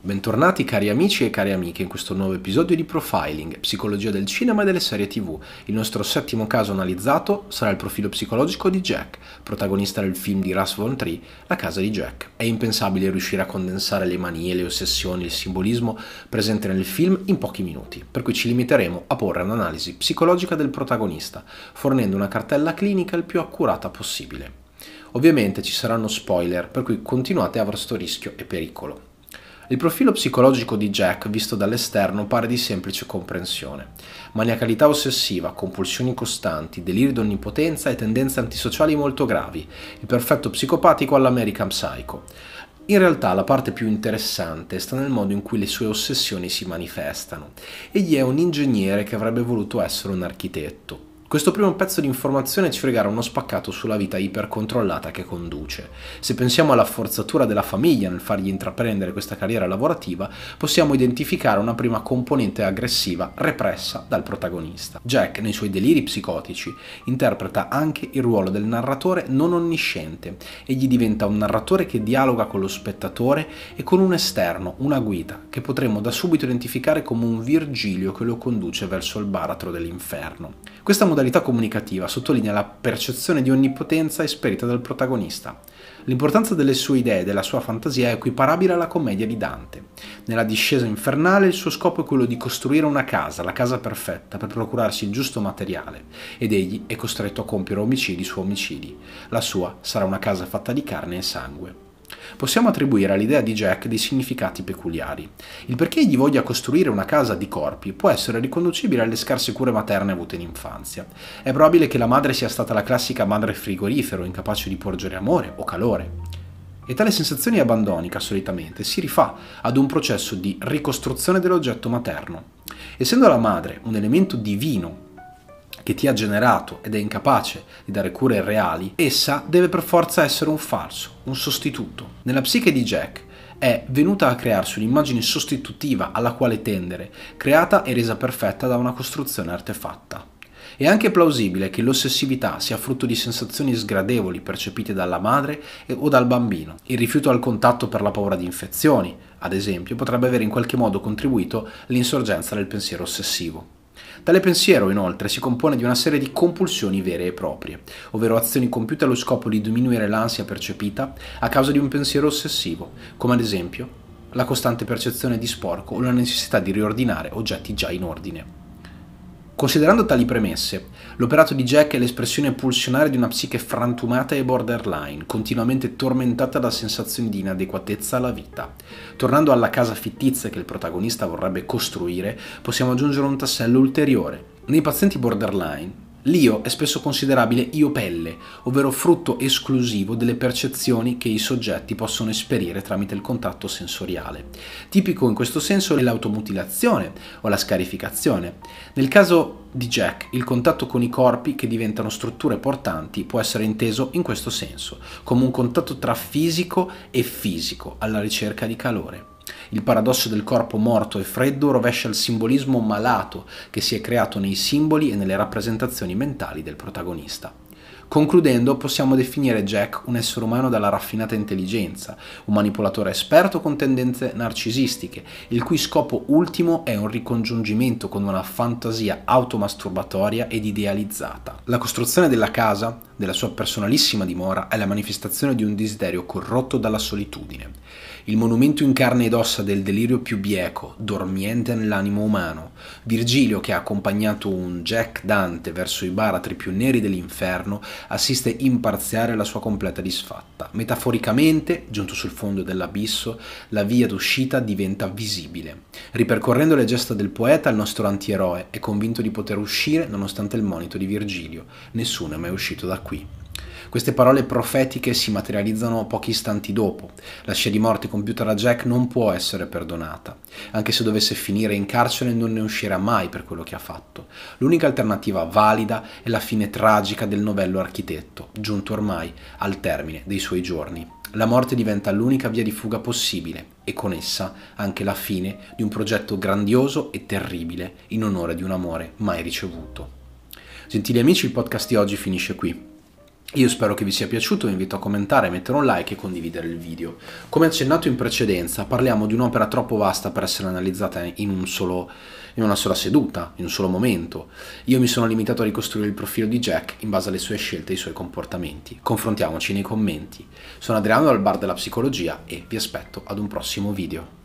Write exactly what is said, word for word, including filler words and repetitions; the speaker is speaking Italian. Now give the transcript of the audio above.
Bentornati cari amici e cari amiche in questo nuovo episodio di Profiling, psicologia del cinema e delle serie tv. Il nostro settimo caso analizzato sarà il profilo psicologico di Jack, protagonista del film di Lars von Trier, La casa di Jack. È impensabile riuscire a condensare le manie, le ossessioni, il simbolismo presente nel film in pochi minuti, per cui ci limiteremo a porre un'analisi psicologica del protagonista, fornendo una cartella clinica il più accurata possibile. Ovviamente ci saranno spoiler, per cui continuate a vostro rischio e pericolo. Il profilo psicologico di Jack, visto dall'esterno, pare di semplice comprensione. Maniacalità ossessiva, compulsioni costanti, delirio di onnipotenza e tendenze antisociali molto gravi, il perfetto psicopatico all'American Psycho. In realtà la parte più interessante sta nel modo in cui le sue ossessioni si manifestano. Egli è un ingegnere che avrebbe voluto essere un architetto. Questo primo pezzo di informazione ci regala uno spaccato sulla vita ipercontrollata che conduce. Se pensiamo alla forzatura della famiglia nel fargli intraprendere questa carriera lavorativa, possiamo identificare una prima componente aggressiva repressa dal protagonista. Jack, nei suoi deliri psicotici, interpreta anche il ruolo del narratore non onnisciente. Egli diventa un narratore che dialoga con lo spettatore e con un esterno, una guida, che potremmo da subito identificare come un Virgilio che lo conduce verso il baratro dell'inferno. Questa modalità La modalità comunicativa sottolinea la percezione di onnipotenza esperita dal protagonista. L'importanza delle sue idee e della sua fantasia è equiparabile alla commedia di Dante. Nella discesa infernale il suo scopo è quello di costruire una casa, la casa perfetta, per procurarsi il giusto materiale, ed egli è costretto a compiere omicidi su omicidi. La sua sarà una casa fatta di carne e sangue. Possiamo attribuire all'idea di Jack dei significati peculiari. Il perché egli voglia costruire una casa di corpi può essere riconducibile alle scarse cure materne avute in infanzia. È probabile che la madre sia stata la classica madre frigorifero, incapace di porgere amore o calore. E tale sensazione abbandonica solitamente si rifà ad un processo di ricostruzione dell'oggetto materno. Essendo la madre un elemento divino, che ti ha generato ed è incapace di dare cure reali, essa deve per forza essere un falso, un sostituto. Nella psiche di Jack è venuta a crearsi un'immagine sostitutiva alla quale tendere, creata e resa perfetta da una costruzione artefatta. È anche plausibile che l'ossessività sia frutto di sensazioni sgradevoli percepite dalla madre o dal bambino. Il rifiuto al contatto per la paura di infezioni, ad esempio, potrebbe avere in qualche modo contribuito all'insorgenza del pensiero ossessivo. Tale pensiero, inoltre, si compone di una serie di compulsioni vere e proprie, ovvero azioni compiute allo scopo di diminuire l'ansia percepita a causa di un pensiero ossessivo, come ad esempio la costante percezione di sporco o la necessità di riordinare oggetti già in ordine. Considerando tali premesse, l'operato di Jack è l'espressione pulsionale di una psiche frantumata e borderline, continuamente tormentata da sensazioni di inadeguatezza alla vita. Tornando alla casa fittizia che il protagonista vorrebbe costruire, possiamo aggiungere un tassello ulteriore. Nei pazienti borderline, l'io è spesso considerabile io-pelle, ovvero frutto esclusivo delle percezioni che i soggetti possono esperire tramite il contatto sensoriale. Tipico in questo senso è l'automutilazione o la scarificazione. Nel caso di Jack, il contatto con i corpi che diventano strutture portanti può essere inteso in questo senso, come un contatto tra fisico e fisico alla ricerca di calore. Il paradosso del corpo morto e freddo rovescia il simbolismo malato che si è creato nei simboli e nelle rappresentazioni mentali del protagonista. Concludendo, possiamo definire Jack un essere umano dalla raffinata intelligenza, un manipolatore esperto con tendenze narcisistiche, il cui scopo ultimo è un ricongiungimento con una fantasia automasturbatoria ed idealizzata. La costruzione della casa, della sua personalissima dimora, è la manifestazione di un desiderio corrotto dalla solitudine. Il monumento in carne ed ossa del delirio più bieco, dormiente nell'animo umano. Virgilio, che ha accompagnato un Jack Dante verso i baratri più neri dell'inferno, assiste imparziale alla sua completa disfatta. Metaforicamente, giunto sul fondo dell'abisso, la via d'uscita diventa visibile. Ripercorrendo le gesta del poeta, il nostro antieroe è convinto di poter uscire nonostante il monito di Virgilio. Nessuno è mai uscito da qui. Queste parole profetiche si materializzano pochi istanti dopo. La scia di morte compiuta da Jack non può essere perdonata. Anche se dovesse finire in carcere non ne uscirà mai per quello che ha fatto. L'unica alternativa valida è la fine tragica del novello architetto, giunto ormai al termine dei suoi giorni. La morte diventa l'unica via di fuga possibile e con essa anche la fine di un progetto grandioso e terribile in onore di un amore mai ricevuto. Gentili amici, il podcast di oggi finisce qui. Io spero che vi sia piaciuto, vi invito a commentare, mettere un like e condividere il video. Come accennato in precedenza, parliamo di un'opera troppo vasta per essere analizzata in, un solo, in una sola seduta, in un solo momento. Io mi sono limitato a ricostruire il profilo di Jack in base alle sue scelte e ai suoi comportamenti. Confrontiamoci nei commenti. Sono Adriano dal Bar della Psicologia e vi aspetto ad un prossimo video.